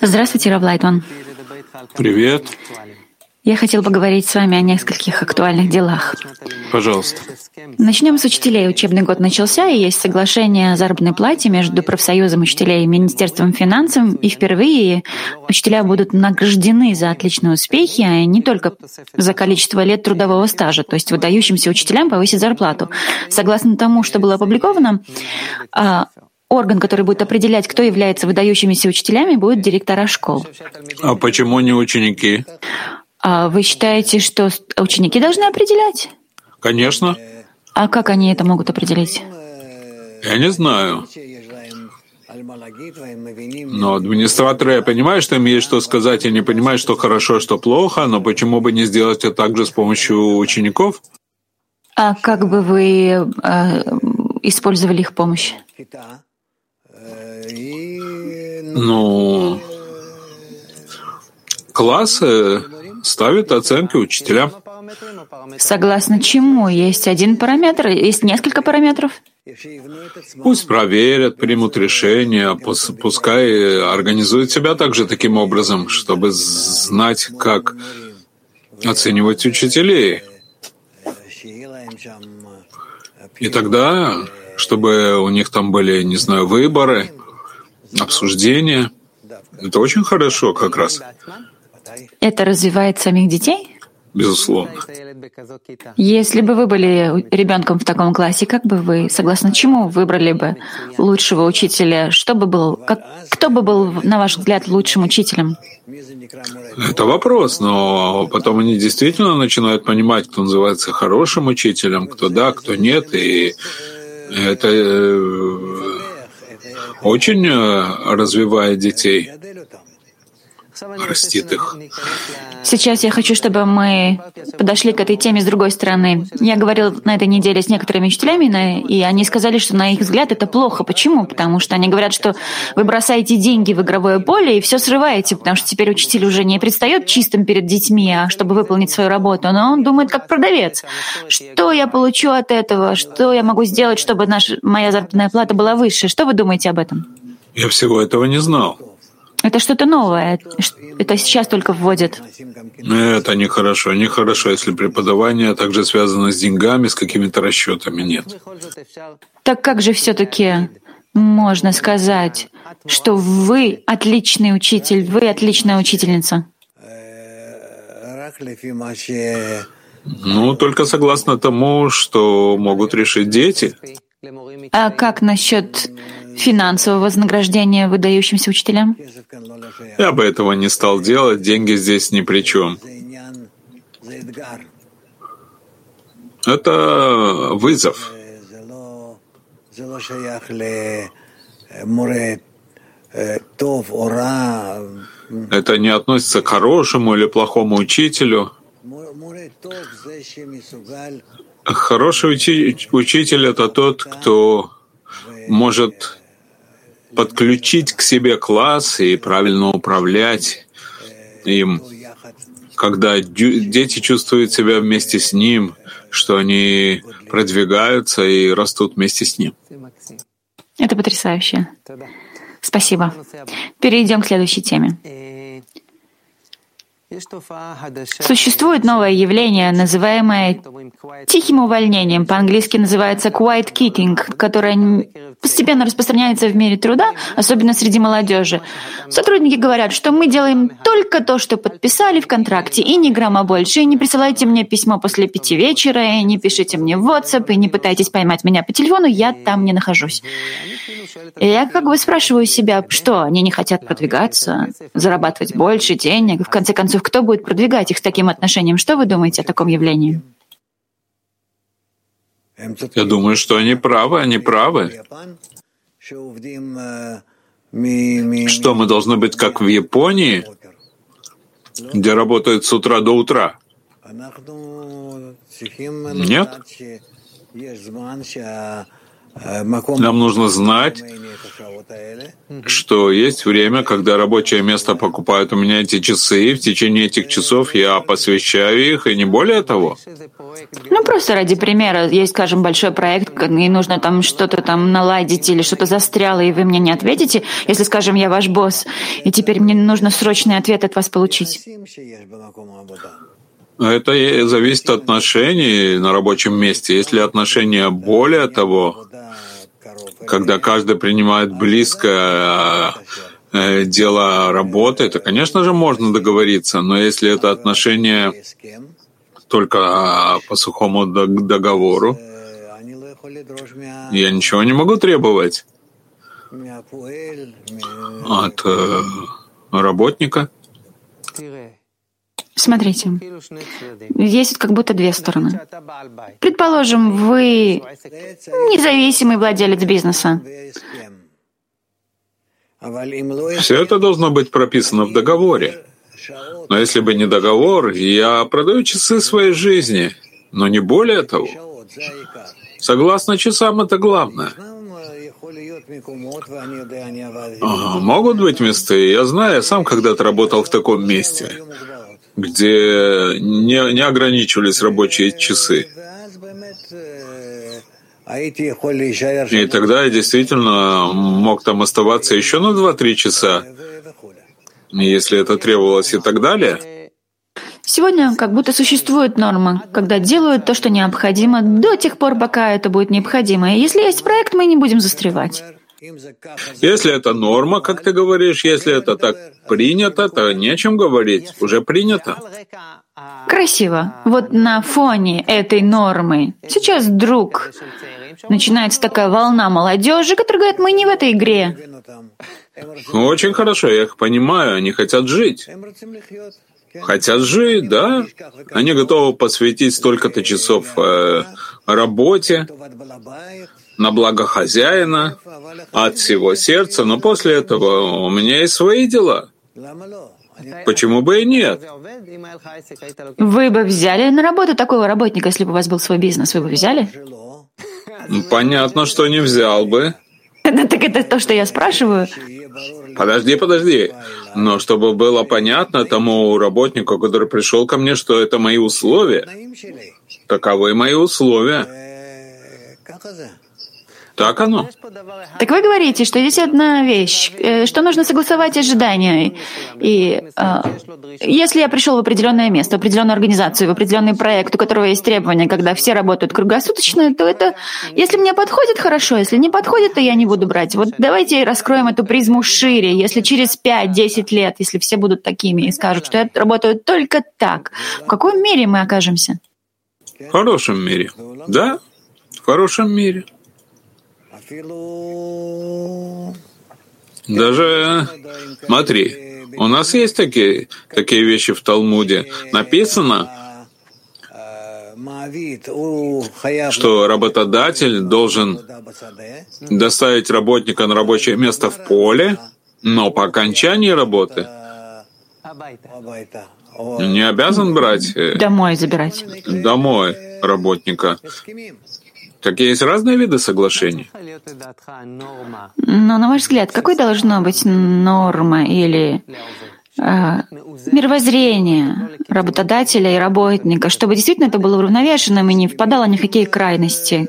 Здравствуйте, Рав Лайтман. Привет. Я хотел поговорить с вами о нескольких актуальных делах. Пожалуйста. Начнем с учителей. Учебный год начался, и есть соглашение о заработной плате между профсоюзом учителей и Министерством финансов, и впервые учителя будут награждены за отличные успехи, а не только за количество лет трудового стажа, то есть выдающимся учителям повысить зарплату. Согласно тому, что было опубликовано, орган, который будет определять, кто является выдающимися учителями, будет директора школ. А почему не ученики? А вы считаете, что ученики должны определять? Конечно. А как они это могут определить? Я не знаю. Но администраторы, я понимаю, что им есть что сказать, и не понимаю, что хорошо, что плохо, но почему бы не сделать это также с помощью учеников? А как бы вы использовали их помощь? Ну, классы ставят оценки учителям. Согласно чему? Есть один параметр, есть несколько параметров? Пусть проверят, примут решение, пускай организуют себя также таким образом, чтобы знать, как оценивать учителей. И тогда, чтобы у них там были, не знаю, выборы, обсуждения. Это очень хорошо как раз. Это развивает самих детей? Безусловно. Если бы вы были ребенком в таком классе, как бы вы, согласно чему, выбрали бы лучшего учителя? Что бы был, кто бы был, на ваш взгляд, лучшим учителем? Это вопрос, но потом они действительно начинают понимать, кто называется хорошим учителем, кто да, кто нет, и это очень развивает детей. Растит их. Сейчас я хочу, чтобы мы подошли к этой теме с другой стороны. Я говорил на этой неделе с некоторыми учителями, и они сказали, что, на их взгляд, это плохо. Почему? Потому что они говорят, что вы бросаете деньги в игровое поле и все срываете, потому что теперь учитель уже не предстает чистым перед детьми, а чтобы выполнить свою работу. Но он думает как продавец. Что я получу от этого? Что я могу сделать, чтобы моя заработная плата была выше? Что вы думаете об этом? Я всего этого не знал. Это что-то новое, это сейчас только вводят. Это нехорошо. Нехорошо, если преподавание также связано с деньгами, с какими-то расчетами. Нет. Так как же все-таки можно сказать, что вы отличный учитель, вы отличная учительница? Ну, только согласно тому, что могут решить дети. А как насчет финансового вознаграждения выдающимся учителям? Я бы этого не стал делать, деньги здесь ни при чем. Это вызов. Это не относится к хорошему или плохому учителю. Хороший учитель — это тот, кто может подключить к себе класс и правильно управлять им, когда дети чувствуют себя вместе с ним, что они продвигаются и растут вместе с ним. Это потрясающе. Спасибо. Перейдем к следующей теме. Существует новое явление, называемое тихим увольнением, по-английски называется quiet quitting, которое постепенно распространяется в мире труда, особенно среди молодежи. Сотрудники говорят, что мы делаем только то, что подписали в контракте, и ни грамма больше, и не присылайте мне письмо после 5 вечера, и не пишите мне в WhatsApp, и не пытайтесь поймать меня по телефону, я там не нахожусь. И я как бы спрашиваю себя, что они не хотят продвигаться, зарабатывать больше денег, в конце концов, кто будет продвигать их с таким отношением? Что вы думаете о таком явлении? Я думаю, что они правы. Что, мы должны быть как в Японии, где работают с утра до утра? Нет. Нам нужно знать, что есть время, когда рабочее место покупает у меня эти часы, и в течение этих часов я посвящаю их, и не более того. Ну, просто ради примера. Есть, скажем, большой проект, и нужно там что-то там наладить, или что-то застряло, и вы мне не ответите. Если, скажем, я ваш босс, и теперь мне нужно срочный ответ от вас получить. Это зависит от отношений на рабочем месте. Если отношения более того, когда каждый принимает близкое дело работы, то, конечно же, можно договориться. Но если это отношения только по сухому договору, я ничего не могу требовать от работника. Смотрите, есть как будто две стороны. Предположим, вы независимый владелец бизнеса. Все это должно быть прописано в договоре. Но если бы не договор, я продаю часы своей жизни, но не более того. Согласно часам, это главное. Могут быть места, я знаю, я сам когда-то работал в таком месте, где не ограничивались рабочие часы. И тогда я действительно мог там оставаться еще на 2-3 часа, если это требовалось и так далее. Сегодня как будто существует норма, когда делают то, что необходимо, до тех пор, пока это будет необходимо. И если есть проект, мы не будем застревать. Если это норма, как ты говоришь, если это так принято, то нечем говорить, уже принято. Красиво. Вот на фоне этой нормы сейчас вдруг начинается такая волна молодежи, которая говорит, мы не в этой игре. Очень хорошо, я их понимаю, они хотят жить. Хотят жить, да? Они готовы посвятить столько-то часов работе, на благо хозяина, от всего сердца, но после этого у меня есть свои дела. Почему бы и нет? Вы бы взяли на работу такого работника, если бы у вас был свой бизнес, вы бы взяли? Понятно, что не взял бы. Так это то, что я спрашиваю. Подожди. Но чтобы было понятно тому работнику, который пришел ко мне, что это мои условия. Таковы мои условия. Так оно. Так вы говорите, что здесь одна вещь, что нужно согласовать ожидания. И если я пришел в определенное место, в определенную организацию, в определенный проект, у которого есть требования, когда все работают круглосуточно, то это, если мне подходит, хорошо, если не подходит, то я не буду брать. Вот давайте раскроем эту призму шире. Если через 5-10 лет, если все будут такими и скажут, что я работаю только так, в каком мире мы окажемся? В хорошем мире, да? В хорошем мире. Даже, смотри, у нас есть такие вещи в Талмуде. Написано, что работодатель должен доставить работника на рабочее место в поле, но по окончании работы не обязан брать... Домой забирать. Домой работника. Так есть разные виды соглашений. Но, на ваш взгляд, какой должна быть норма или мировоззрение работодателя и работника, чтобы действительно это было уравновешенным и не впадало ни в какие крайности?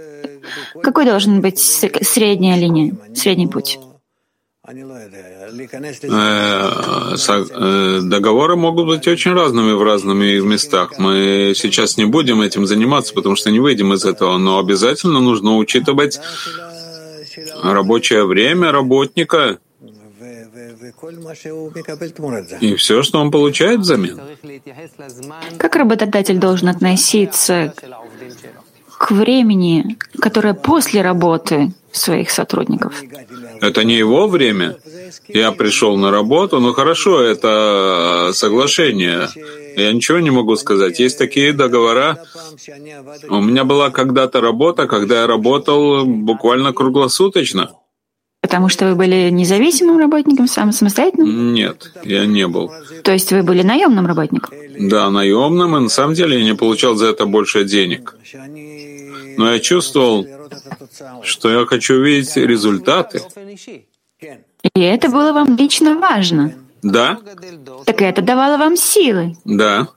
Какой должен быть средняя линия, средний путь? Договоры могут быть очень разными в разных местах. Мы сейчас не будем этим заниматься, потому что не выйдем из этого, но обязательно нужно учитывать рабочее время работника и все, что он получает взамен. Как работодатель должен относиться к времени, которое после работы своих сотрудников? Это не его время. Я пришел на работу, ну хорошо, это соглашение. Я ничего не могу сказать. Есть такие договора. У меня была когда-то работа, когда я работал буквально круглосуточно. Потому что вы были независимым работником, самостоятельным? Нет, я не был. То есть вы были наемным работником? Да, наемным, и на самом деле я не получал за это больше денег. но я чувствовал, что я хочу увидеть результаты. И это было вам лично важно. Да. Так это давало вам силы. Да.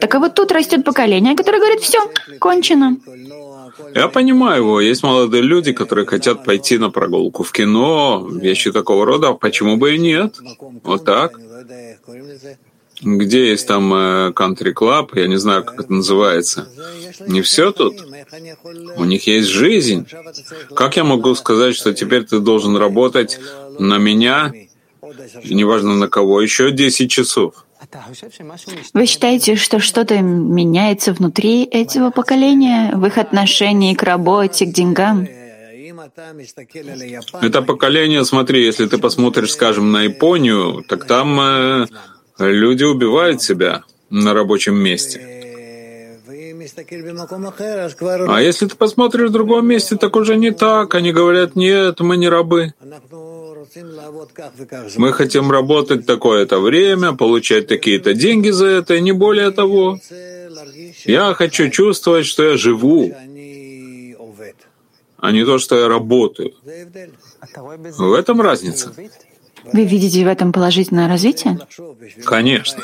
Так а вот тут растет поколение, которое говорит, все, кончено. Я понимаю его. Есть молодые люди, которые хотят пойти на прогулку в кино, вещи такого рода. Почему бы и нет? Вот так. Где есть там кантри-клаб, я не знаю, как это называется. Не все тут. У них есть жизнь. Как я могу сказать, что теперь ты должен работать на меня, неважно на кого, еще 10 часов? Вы считаете, что что-то меняется внутри этого поколения, в их отношении к работе, к деньгам? Это поколение, смотри, если ты посмотришь, скажем, на Японию, так там люди убивают себя на рабочем месте. А если ты посмотришь в другом месте, так уже не так. Они говорят, нет, мы не рабы. Мы хотим работать такое-то время, получать такие-то деньги за это, и не более того. Я хочу чувствовать, что я живу, а не то, что я работаю. В этом разница. Вы видите в этом положительное развитие? Конечно.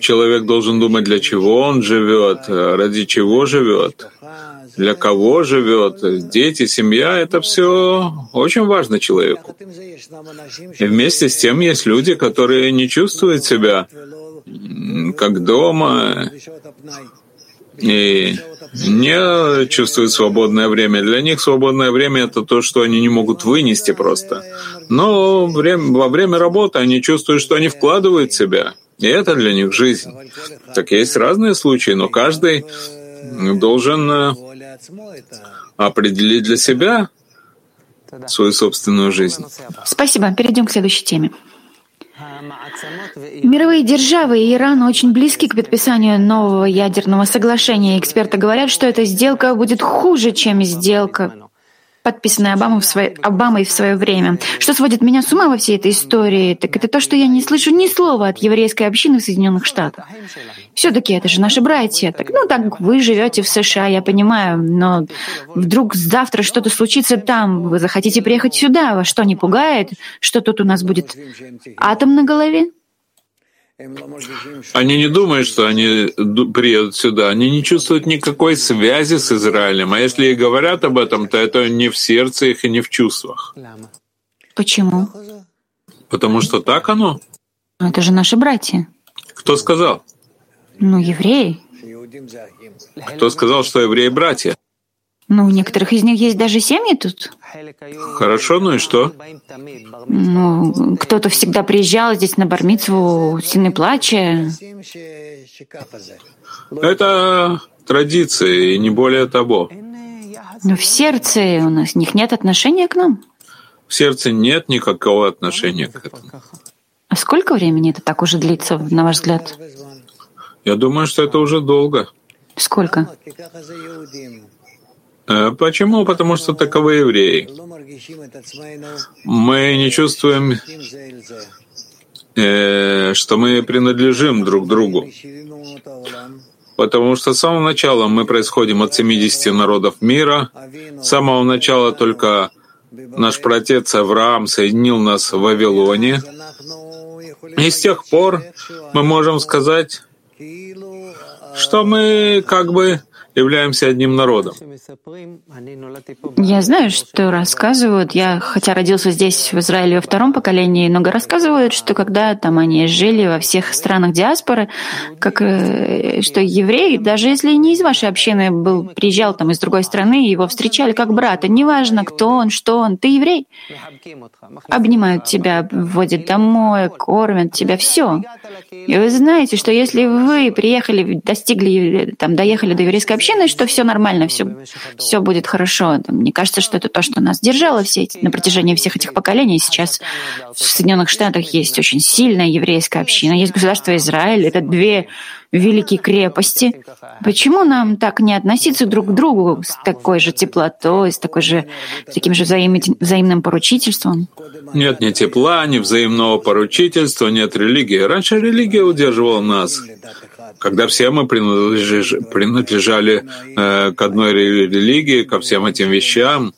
Человек должен думать, для чего он живет, ради чего живет, для кого живет. Дети, семья — это все очень важно человеку. И вместе с тем есть люди, которые не чувствуют себя как дома и не чувствуют свободное время. Для них свободное время — это то, что они не могут вынести просто. Но во время работы они чувствуют, что они вкладывают в себя, и это для них жизнь. Так есть разные случаи, но каждый должен определить для себя свою собственную жизнь. Спасибо. Перейдем к следующей теме. Мировые державы и Иран очень близки к подписанию нового ядерного соглашения. Эксперты говорят, что эта сделка будет хуже, чем сделка, подписанная Обамой в свое время. Что сводит меня с ума во всей этой истории, так это то, что я не слышу ни слова от еврейской общины в Соединенных Штатах. Все-таки это же наши братья. Так, так вы живете в США, я понимаю, но вдруг завтра что-то случится там, вы захотите приехать сюда, вас что, не пугает, что тут у нас будет атом на голове? Они не думают, что они приедут сюда. Они не чувствуют никакой связи с Израилем. А если и говорят об этом, то это не в сердце их и не в чувствах. Почему? Потому что так оно. Но это же наши братья. Кто сказал? Евреи. Кто сказал, что евреи братья? У некоторых из них есть даже семьи тут. Хорошо, и что? Кто-то всегда приезжал здесь на бар-мицву, сины плача. Это традиции, и не более того. Но в сердце у нас нет отношения к нам. В сердце нет никакого отношения к этому. А сколько времени это так уже длится, на ваш взгляд? Я думаю, что это уже долго. Сколько? Почему? Потому что таковы евреи. Мы не чувствуем, что мы принадлежим друг другу. Потому что с самого начала мы происходим от 70 народов мира. С самого начала только наш праотец Авраам соединил нас в Вавилоне. И с тех пор мы можем сказать, что мы как бы являемся одним народом. Я знаю, что рассказывают. Я, хотя родился здесь, в Израиле, во втором поколении, но рассказывают, что когда там они жили во всех странах диаспоры, что еврей, даже если не из вашей общины был, приезжал там из другой страны, его встречали как брата. Неважно, кто он, что он, ты еврей. Обнимают тебя, вводят домой, кормят тебя, все. И вы знаете, что если вы приехали, доехали до еврейской общины, что все нормально, все будет хорошо. Мне кажется, что это то, что нас держало на протяжении всех этих поколений. Сейчас в Соединенных Штатах есть очень сильная еврейская община, есть государство Израиль, это две великие крепости. Почему нам так не относиться друг к другу с такой же теплотой, с таким же взаимным поручительством? Нет ни тепла, ни взаимного поручительства, нет религии. Раньше религия удерживала нас когда все мы принадлежали к одной религии, ко всем этим вещам,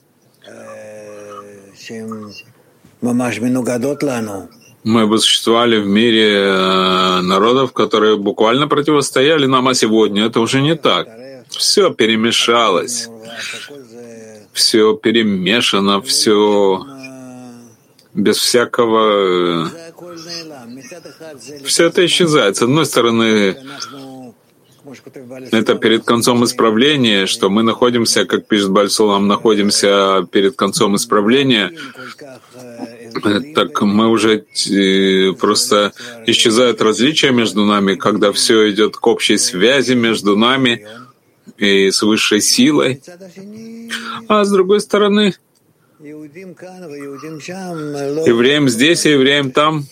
мы существовали в мире народов, которые буквально противостояли нам, а сегодня это уже не так. Все перемешалось, все перемешано, все без всякого... Все это исчезает. С одной стороны, это перед концом исправления, что мы находимся, как пишет Бааль Сулам, находимся перед концом исправления, так мы уже просто исчезают различия между нами, когда все идет к общей связи между нами и с высшей силой. А с другой стороны, евреям здесь и евреям там,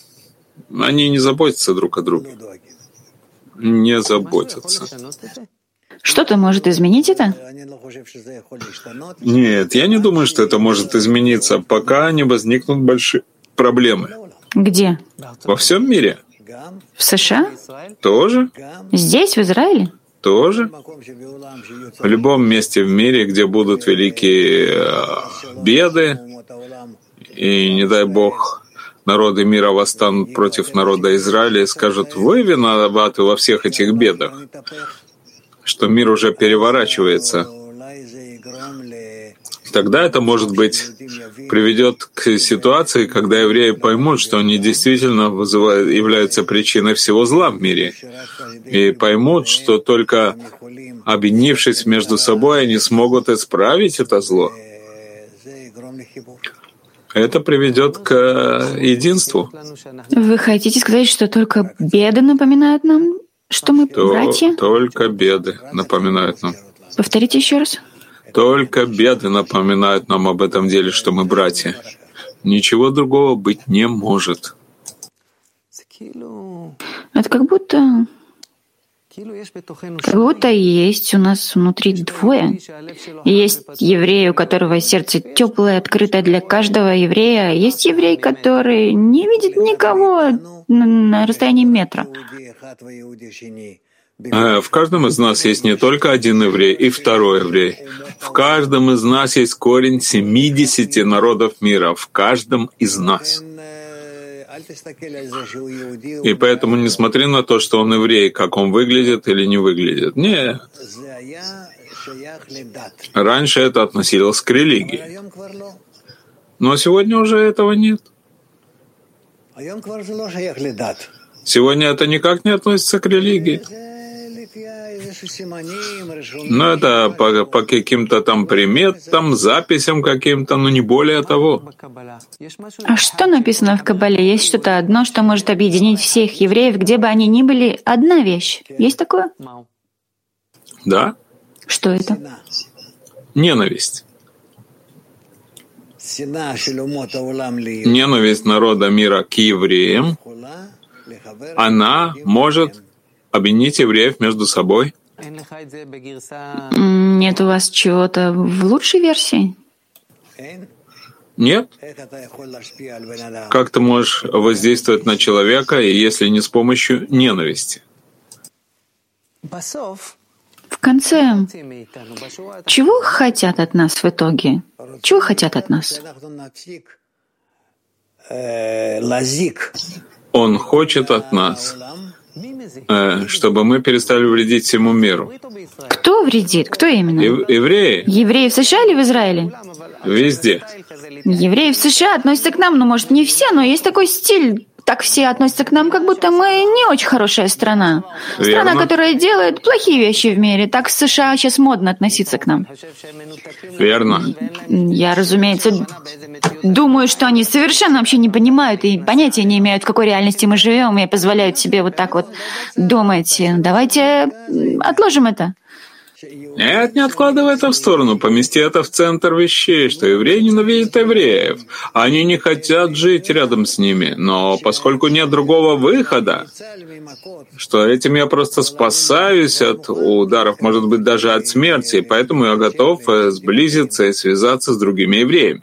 они не заботятся друг о друге. Не заботятся. Что-то может изменить это? Нет, я не думаю, что это может измениться, пока не возникнут большие проблемы. Где? Во всем мире. В США? Тоже. Здесь, в Израиле? Тоже. В любом месте в мире, где будут великие беды, и, не дай Бог, народы мира восстанут против народа Израиля и скажут: «Вы виноваты во всех этих бедах», что мир уже переворачивается. Тогда это, может быть, приведет к ситуации, когда евреи поймут, что они действительно являются причиной всего зла в мире, и поймут, что только объединившись между собой, они смогут исправить это зло. Это приведет к единству. Вы хотите сказать, что только беды напоминают нам, что мы братья? Только беды напоминают нам. Повторите еще раз. Только беды напоминают нам об этом деле, что мы братья. Ничего другого быть не может. Это как будто есть у нас внутри двое. Есть еврей, у которого сердце теплое, открытое для каждого еврея. Есть еврей, который не видит никого на расстоянии метра. В каждом из нас есть не только один еврей и второй еврей. В каждом из нас есть корень 70 народов мира. В каждом из нас. И поэтому не смотри на то, что он еврей, как он выглядит или не выглядит. Нет. Раньше это относилось к религии. Но сегодня уже этого нет. Сегодня это никак не относится к религии. Но это по каким-то там приметам, записям каким-то, но не более того. А что написано в Каббале? Есть что-то одно, что может объединить всех евреев, где бы они ни были, одна вещь. Есть такое? Да. Что это? Ненависть. Ненависть народа мира к евреям, она может объединить евреев между собой. Нет у вас чего-то в лучшей версии? Нет. Как ты можешь воздействовать на человека, если не с помощью ненависти? В конце, чего хотят от нас в итоге? Чего хотят от нас? Он хочет от нас, чтобы мы перестали вредить всему миру. Кто вредит? Кто именно? Евреи. Евреи в США или в Израиле? Везде. Евреи в США относятся к нам, ну, может, не все, но есть такой стиль. Так все относятся к нам, как будто мы не очень хорошая страна. Верно. Страна, которая делает плохие вещи в мире. Так в США сейчас модно относиться к нам. Верно. Я, разумеется, думаю, что они совершенно вообще не понимают и понятия не имеют, в какой реальности мы живем, и позволяют себе вот так вот думать. Давайте отложим это. Нет, не откладывай это в сторону, помести это в центр вещей, что евреи ненавидят евреев. Они не хотят жить рядом с ними, но поскольку нет другого выхода, что этим я просто спасаюсь от ударов, может быть, даже от смерти, поэтому я готов сблизиться и связаться с другими евреями.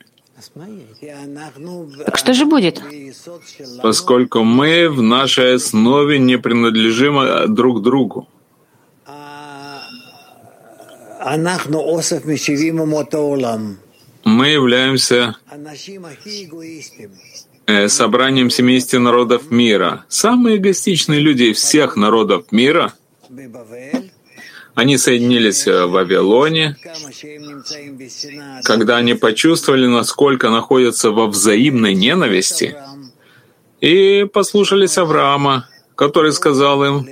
Так что же будет? Поскольку мы в нашей основе не принадлежим друг другу. Мы являемся собранием 70 народов мира. Самые эгоистичные люди всех народов мира, они соединились в Вавилоне, когда они почувствовали, насколько находятся во взаимной ненависти, и послушались Авраама, который сказал им: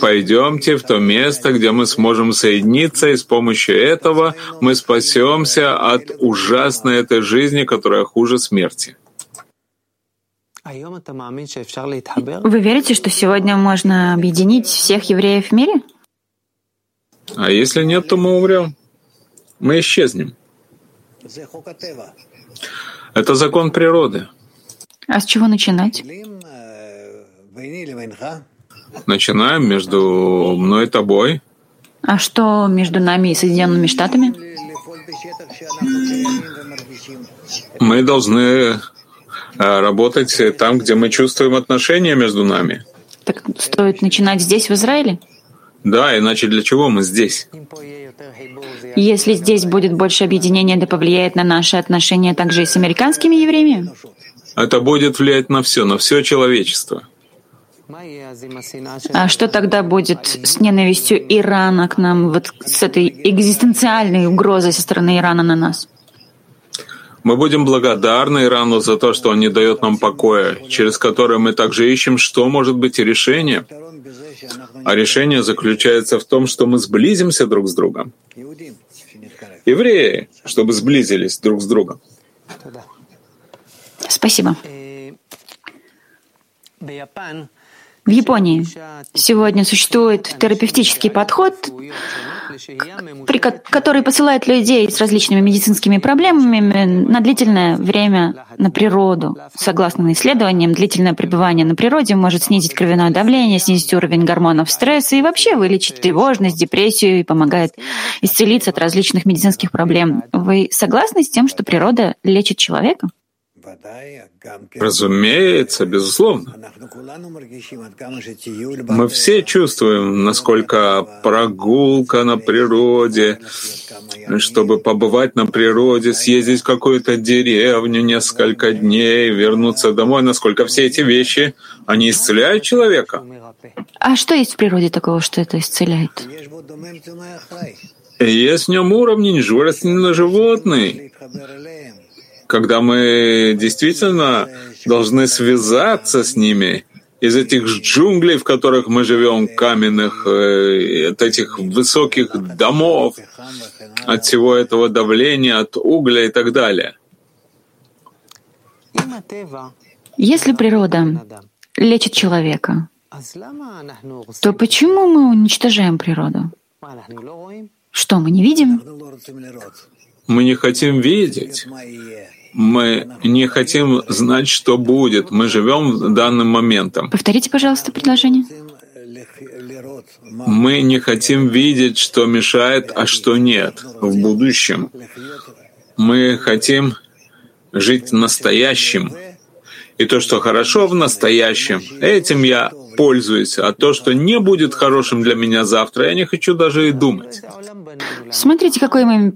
«Пойдемте в то место, где мы сможем соединиться, и с помощью этого мы спасемся от ужасной этой жизни, которая хуже смерти». Вы верите, что сегодня можно объединить всех евреев в мире? А если нет, то мы умрем. Мы исчезнем. Это закон природы. А с чего начинать? Начинаем между мной и тобой. А что между нами и Соединенными Штатами? Мы должны работать там, где мы чувствуем отношения между нами. Так стоит начинать здесь, в Израиле? Да, иначе для чего мы здесь? Если здесь будет больше объединения, это повлияет на наши отношения также и с американскими евреями? Это будет влиять на все человечество. А что тогда будет с ненавистью Ирана к нам, вот с этой экзистенциальной угрозой со стороны Ирана на нас? Мы будем благодарны Ирану за то, что он не дает нам покоя, через который мы также ищем, что может быть решение. А решение заключается в том, что мы сблизимся друг с другом. Евреи, чтобы сблизились друг с другом. Спасибо. В Японии сегодня существует терапевтический подход, который посылает людей с различными медицинскими проблемами на длительное время на природу. Согласно исследованиям, длительное пребывание на природе может снизить кровяное давление, снизить уровень гормонов стресса и вообще вылечить тревожность, депрессию и помогает исцелиться от различных медицинских проблем. Вы согласны с тем, что природа лечит человека? Разумеется, безусловно. Мы все чувствуем, насколько прогулка на природе, чтобы побывать на природе, съездить в какую-то деревню несколько дней, вернуться домой, насколько все эти вещи, они исцеляют человека. А что есть в природе такого, что это исцеляет? Есть в нем уровень животный. Когда мы действительно должны связаться с ними из этих джунглей, в которых мы живем, каменных, от этих высоких домов, от всего этого давления, от угля и так далее. Если природа лечит человека, то почему мы уничтожаем природу? Что, мы не видим? Мы не хотим видеть. Мы не хотим знать, что будет. Мы живем данным моментом. Повторите, пожалуйста, предложение. Мы не хотим видеть, что мешает, а что нет в будущем. Мы хотим жить настоящим. И то, что хорошо в настоящем, этим я пользуюсь. А то, что не будет хорошим для меня завтра, я не хочу даже и думать. Смотрите, какой мир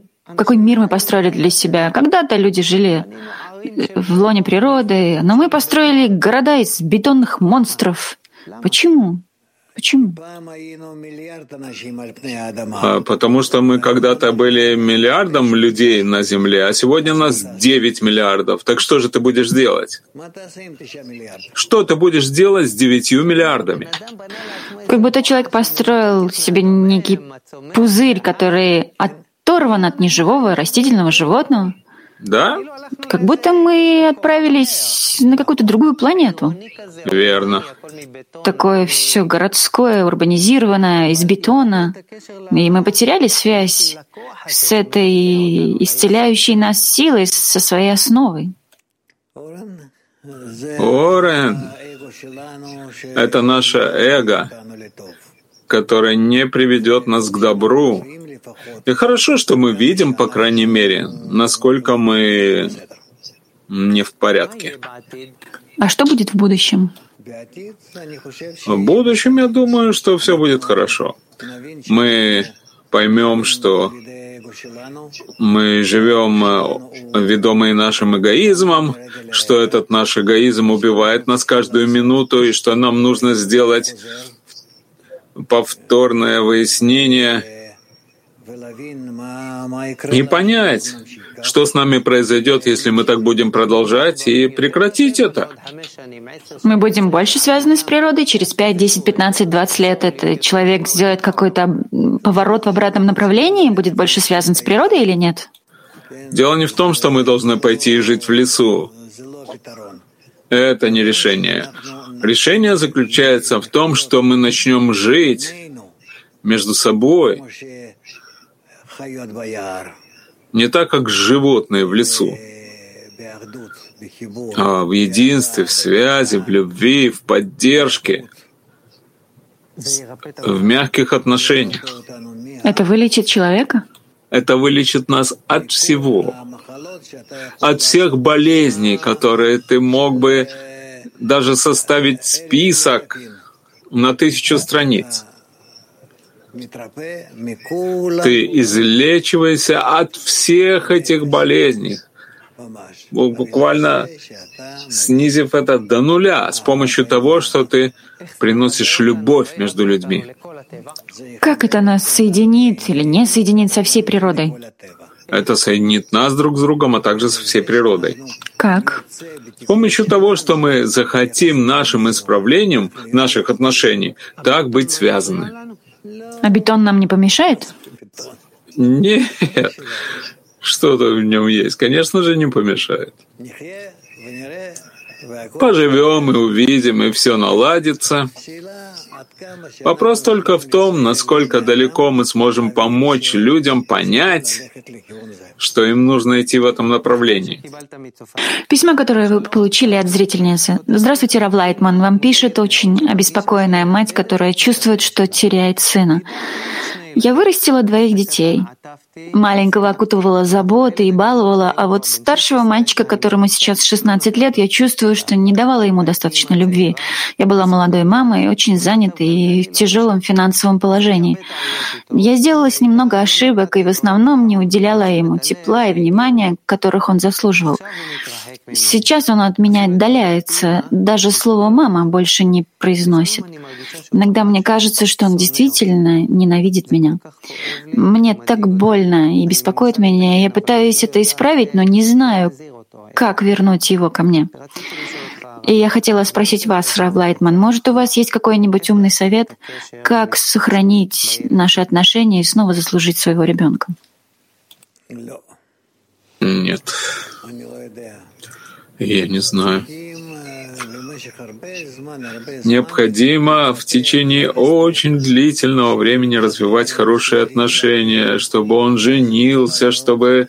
мы построили для себя. Когда-то люди жили в лоне природы, но мы построили города из бетонных монстров. Почему? Почему? Потому что мы когда-то были миллиардом людей на Земле, а сегодня нас 9 миллиардов. Так что же ты будешь делать? Что ты будешь делать с 9 миллиардами? Как будто человек построил себе некий пузырь, который оторван от неживого, растительного, животного. Да? Как будто мы отправились на какую-то другую планету. Верно. Такое все городское, урбанизированное, из бетона. И мы потеряли связь с этой исцеляющей нас силой, со своей основой. Орен, это наше эго, которое не приведет нас к добру, И хорошо, что мы видим, по крайней мере, насколько мы не в порядке. А что будет в будущем? В будущем, я думаю, что все будет хорошо. Мы поймем, что мы живем ведомые нашим эгоизмом, что этот наш эгоизм убивает нас каждую минуту, и что нам нужно сделать повторное выяснение и понять, что с нами произойдет, если мы так будем продолжать, и прекратить это. Мы будем больше связаны с природой. Через 5, 10, 15, 20 лет этот человек сделает какой-то поворот в обратном направлении, будет больше связан с природой или нет? Дело не в том, что мы должны пойти и жить в лесу. Это не решение. Решение заключается в том, что мы начнем жить между собой, не так, как животные в лесу, а в единстве, в связи, в любви, в поддержке, в мягких отношениях. Это вылечит человека? Это вылечит нас от всего, от всех болезней, которые ты мог бы даже составить список на 1000 страниц. Ты излечиваешься от всех этих болезней, буквально снизив это до нуля с помощью того, что ты приносишь любовь между людьми. Как это нас соединит или не соединит со всей природой? Это соединит нас друг с другом, а также со всей природой. Как? С помощью того, что мы захотим нашим исправлением наших отношений так быть связаны. А бетон нам не помешает? Нет. Что-то в нем есть. Конечно же, не помешает. Поживем и увидим, и все наладится. Вопрос только в том, насколько далеко мы сможем помочь людям понять, что им нужно идти в этом направлении. Письмо, которое вы получили от зрительницы. Здравствуйте, Рав Лайтман. Вам пишет очень обеспокоенная мать, которая чувствует, что теряет сына. Я вырастила 2 детей. Маленького окутывала заботой и баловала, а вот старшего мальчика, которому сейчас 16 лет, я чувствую, что не давала ему достаточно любви. Я была молодой мамой, очень занятой и в тяжелом финансовом положении. Я сделалась немного ошибок и в основном не уделяла ему тепла и внимания, которых он заслуживал. Сейчас он от меня отдаляется, даже слово «мама» больше не произносит. Иногда мне кажется, что он действительно ненавидит меня. Мне так больно и беспокоит меня. Я пытаюсь это исправить, но не знаю, как вернуть его ко мне. И я хотела спросить вас, Рав Лайтман, может, у вас есть какой-нибудь умный совет, как сохранить наши отношения и снова заслужить своего ребенка? Нет. Я не знаю. Необходимо в течение очень длительного времени развивать хорошие отношения, чтобы он женился, чтобы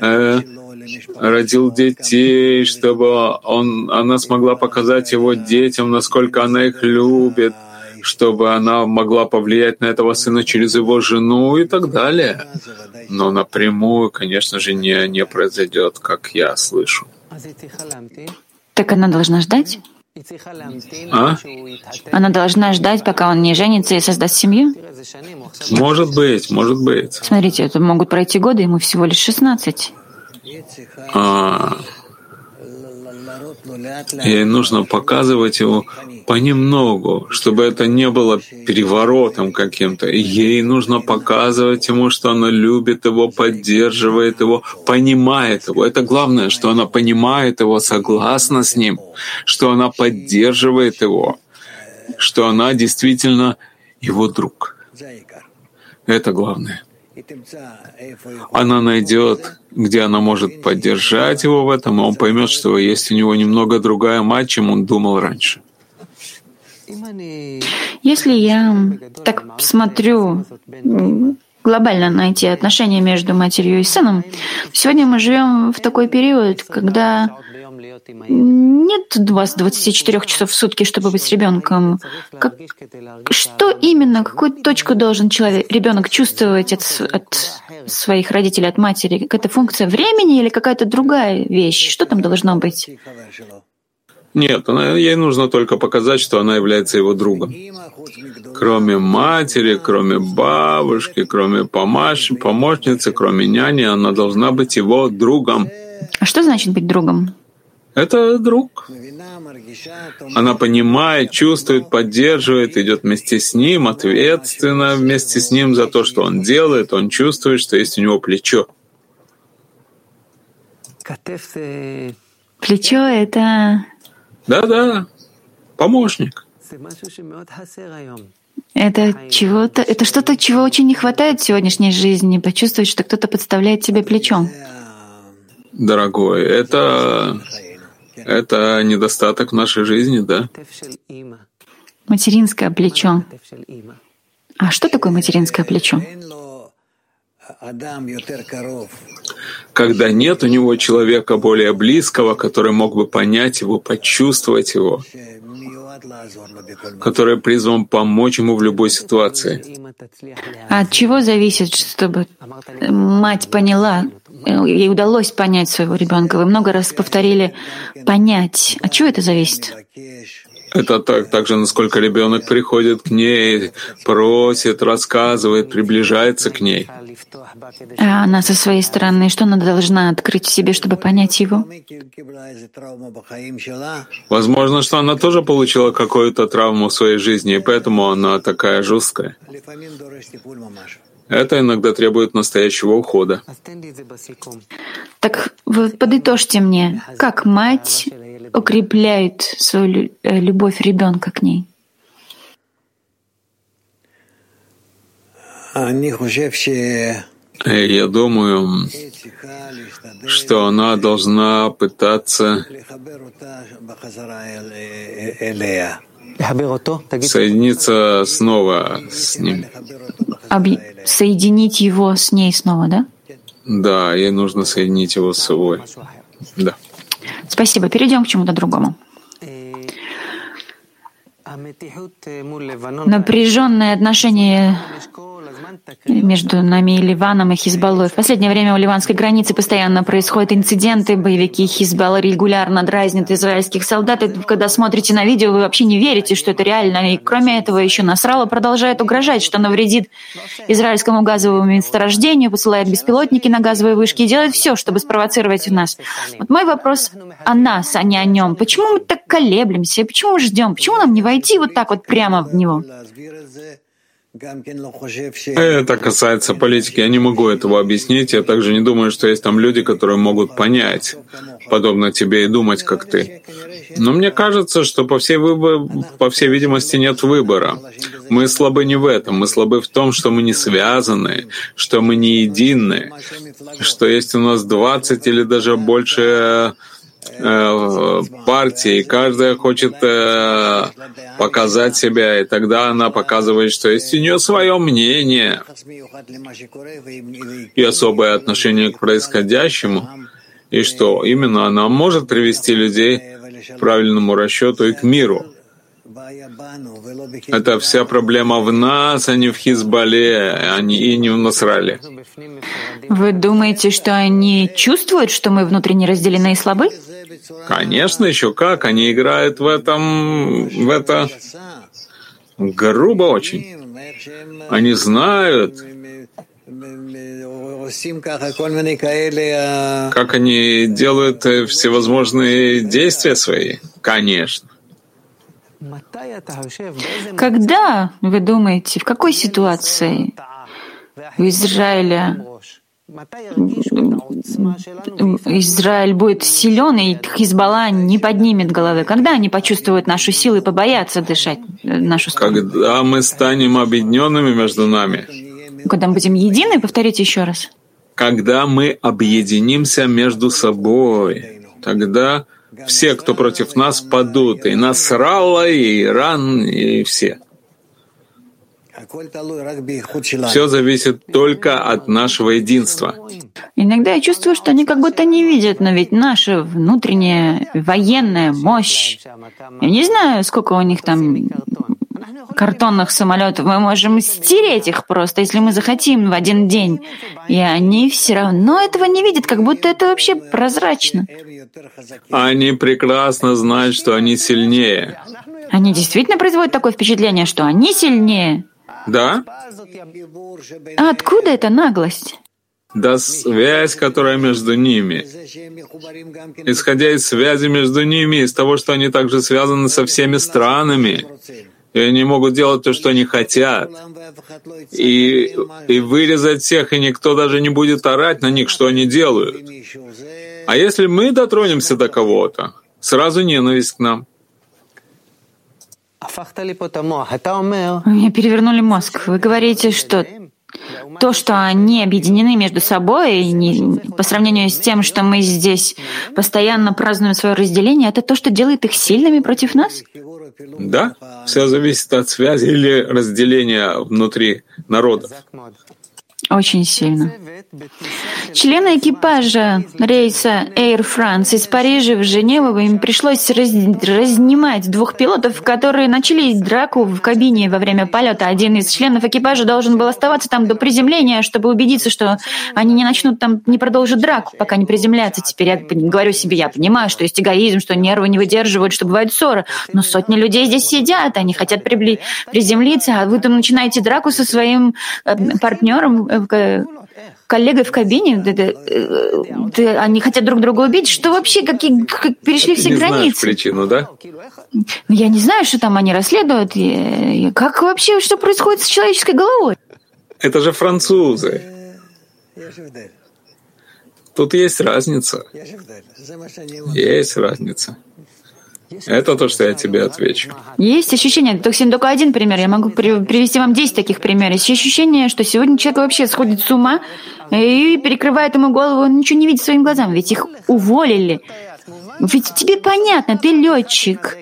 родил детей, чтобы она смогла показать его детям, насколько она их любит, чтобы она могла повлиять на этого сына через его жену и так далее. Но напрямую, конечно же, не произойдет, как я слышу. Так она должна ждать? А? Она должна ждать, пока он не женится и создаст семью? Может быть. Смотрите, это могут пройти годы, ему всего лишь 16. Ей нужно показывать его понемногу, чтобы это не было переворотом каким-то. Ей нужно показывать ему, что она любит его, поддерживает его, понимает его. Это главное, что она понимает его, согласна с ним, что она поддерживает его, что она действительно его друг. Это главное. Она найдет, где она может поддержать его в этом, и он поймет, что есть у него немного другая мать, чем он думал раньше. Если я так смотрю глобально на эти отношения между матерью и сыном, сегодня мы живем в такой период, когда Нет у вас 24 часов в сутки, чтобы быть с ребенком. Что именно, какую точку должен ребенок чувствовать от своих родителей, от матери? Это функция времени или какая-то другая вещь? Что там должно быть? Нет, ей нужно только показать, что она является его другом. Кроме матери, кроме бабушки, кроме помощницы, кроме няни, она должна быть его другом. А что значит быть другом? Это друг. Она понимает, чувствует, поддерживает, идет вместе с ним, ответственно вместе с ним за то, что он делает. Он чувствует, что есть у него плечо. Плечо — это... Да-да, помощник. Это что-то, чего очень не хватает в сегодняшней жизни, почувствовать, что кто-то подставляет тебе плечо. Дорогой, это недостаток в нашей жизни, да? Материнское плечо. А что такое материнское плечо? Когда нет у него человека более близкого, который мог бы понять его, почувствовать его, который призван помочь ему в любой ситуации. А от чего зависит, чтобы мать поняла, ей удалось понять своего ребенка? Вы много раз повторили «понять». От чего это зависит? Это так же, насколько ребенок приходит к ней, просит, рассказывает, приближается к ней. А она со своей стороны, что она должна открыть в себе, чтобы понять его? Возможно, что она тоже получила какую-то травму в своей жизни, и поэтому она такая жесткая. Это иногда требует настоящего ухода. Так вы подытожьте мне, как мать укрепляет свою любовь ребенка к ней? Я думаю, что она должна пытаться соединиться снова с ним. Соединить его с ней снова, да? Да, ей нужно соединить его с собой. Да. Спасибо. Перейдем к чему-то другому. Напряженное отношение между нами и Ливаном и Хезболлой. В последнее время у ливанской границы постоянно происходят инциденты. Боевики Хезболлы регулярно дразнят израильских солдат. И когда смотрите на видео, вы вообще не верите, что это реально. И кроме этого, еще Насралла продолжает угрожать, что она вредит израильскому газовому месторождению, посылает беспилотники на газовые вышки и делает все, чтобы спровоцировать нас. Вот мой вопрос о нас, а не о нем. Почему мы так колеблемся? Почему мы ждем? Почему нам не войти вот так вот прямо в него? Это касается политики. Я не могу этого объяснить. Я также не думаю, что есть там люди, которые могут понять, подобно тебе, и думать, как ты. Но мне кажется, что по всей видимости нет выбора. Мы слабы не в этом. Мы слабы в том, что мы не связаны, что мы не едины, что есть у нас 20 или даже больше партии, и каждая хочет показать себя, и тогда она показывает, что есть у нее свое мнение и особое отношение к происходящему, и что именно она может привести людей к правильному расчету и к миру. Это вся проблема в нас, а не в Хезболле, и не в Насралле. Вы думаете, что они чувствуют, что мы внутренне разделены и слабы? Конечно, еще как. Они играют в это грубо очень. Они знают, как они делают всевозможные действия свои. Конечно. Когда, вы думаете, в какой ситуации у Израиль будет силен, и Хезболла не поднимет головы? Когда они почувствуют нашу силу и побоятся дышать нашу сторону? Когда мы станем объединенными между нами. Когда мы будем едины, повторите еще раз. Когда мы объединимся между собой, тогда все, кто против нас, падут. И Насралла, и Иран, и все. Все зависит только от нашего единства. Иногда я чувствую, что они как будто не видят, но ведь наша внутренняя военная мощь. Я не знаю, сколько у них там картонных самолетов. Мы можем стереть их просто, если мы захотим, в один день. И они все равно этого не видят, как будто это вообще прозрачно. Они прекрасно знают, что они сильнее. Они действительно производят такое впечатление, что они сильнее. Да. А откуда эта наглость? Да связь, которая между ними. Исходя из связи между ними, из того, что они также связаны со всеми странами, и они могут делать то, что они хотят, и вырезать всех, и никто даже не будет орать на них, что они делают. А если мы дотронемся до кого-то, сразу ненависть к нам. Мне перевернули мозг. Вы говорите, что то, что они объединены между собой, по сравнению с тем, что мы здесь постоянно празднуем свое разделение, это то, что делает их сильными против нас? Да, все зависит от связи или разделения внутри народов. Очень сильно. Члены экипажа рейса Air France из Парижа в Женеву, им пришлось разнимать двух пилотов, которые начали драку в кабине во время полета. Один из членов экипажа должен был оставаться там до приземления, чтобы убедиться, что они не начнут там, не продолжат драку, пока не приземлятся. Теперь я говорю себе, я понимаю, что есть эгоизм, что нервы не выдерживают, что бывают ссоры. Но сотни людей здесь сидят, они хотят приземлиться, а вы там начинаете драку со своим партнером, коллегой в кабине, они хотят друг друга убить. Что вообще, как перешли все границы? Ты не знаешь причину, да? Я не знаю, что там они расследуют. Как вообще, что происходит с человеческой головой? Это же французы. Тут есть разница. Есть разница. Это то, что я тебе отвечу. Есть ощущение, только один пример, я могу привести вам 10 таких примеров. Есть ощущение, что сегодня человек вообще сходит с ума и перекрывает ему голову, он ничего не видит своим глазам, ведь их уволили. Ведь тебе понятно, ты летчик,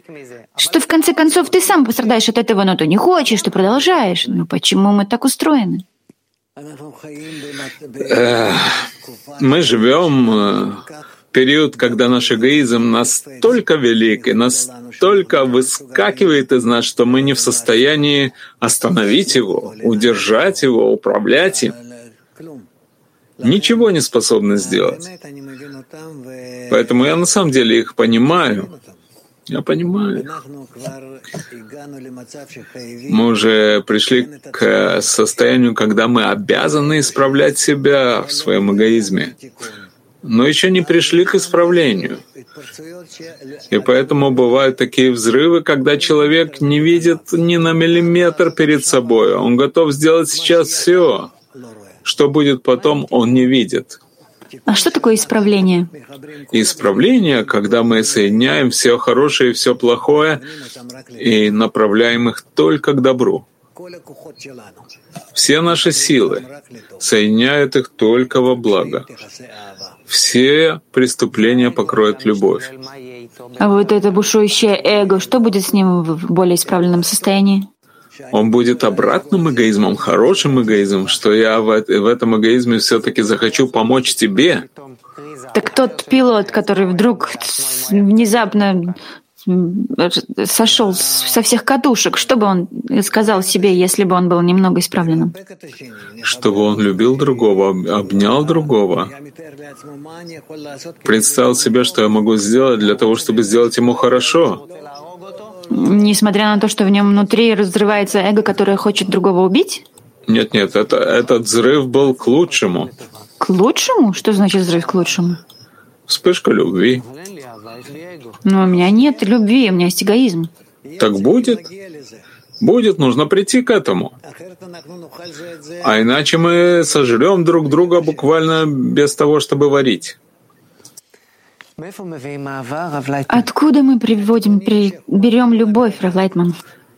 что в конце концов ты сам пострадаешь от этого, но ты не хочешь, ты продолжаешь. Ну почему мы так устроены? Мы живем... период, когда наш эгоизм настолько велик и настолько выскакивает из нас, что мы не в состоянии остановить его, удержать его, управлять им. Ничего не способны сделать. Поэтому я на самом деле их понимаю. Я понимаю. Мы уже пришли к состоянию, когда мы обязаны исправлять себя в своем эгоизме, но еще не пришли к исправлению. И поэтому бывают такие взрывы, когда человек не видит ни на миллиметр перед собой. Он готов сделать сейчас все, что будет потом, он не видит. А что такое исправление? Исправление, когда мы соединяем все хорошее и все плохое и направляем их только к добру. Все наши силы соединяют их только во благо. Все преступления покроет любовь. А вот это бушующее эго, что будет с ним в более исправленном состоянии? Он будет обратным эгоизмом, хорошим эгоизмом, что я в этом эгоизме все-таки захочу помочь тебе. Так тот пилот, который вдруг внезапно сошел со всех катушек, что бы он сказал себе, если бы он был немного исправленным? Чтобы он любил другого, обнял другого. Представил себе, что я могу сделать для того, чтобы сделать ему хорошо. Несмотря на то, что в нем внутри разрывается эго, которое хочет другого убить? Нет, этот взрыв был к лучшему. К лучшему? Что значит взрыв к лучшему? Вспышка любви. Но у меня нет любви, у меня есть эгоизм. Так будет? Будет, нужно прийти к этому. А иначе мы сожрем друг друга буквально без того, чтобы варить. Откуда мы берем любовь, Рав Лайтман?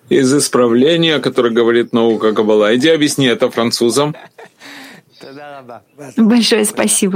Из исправления, о котором говорит наука Каббала. Иди объясни это французам. Большое спасибо.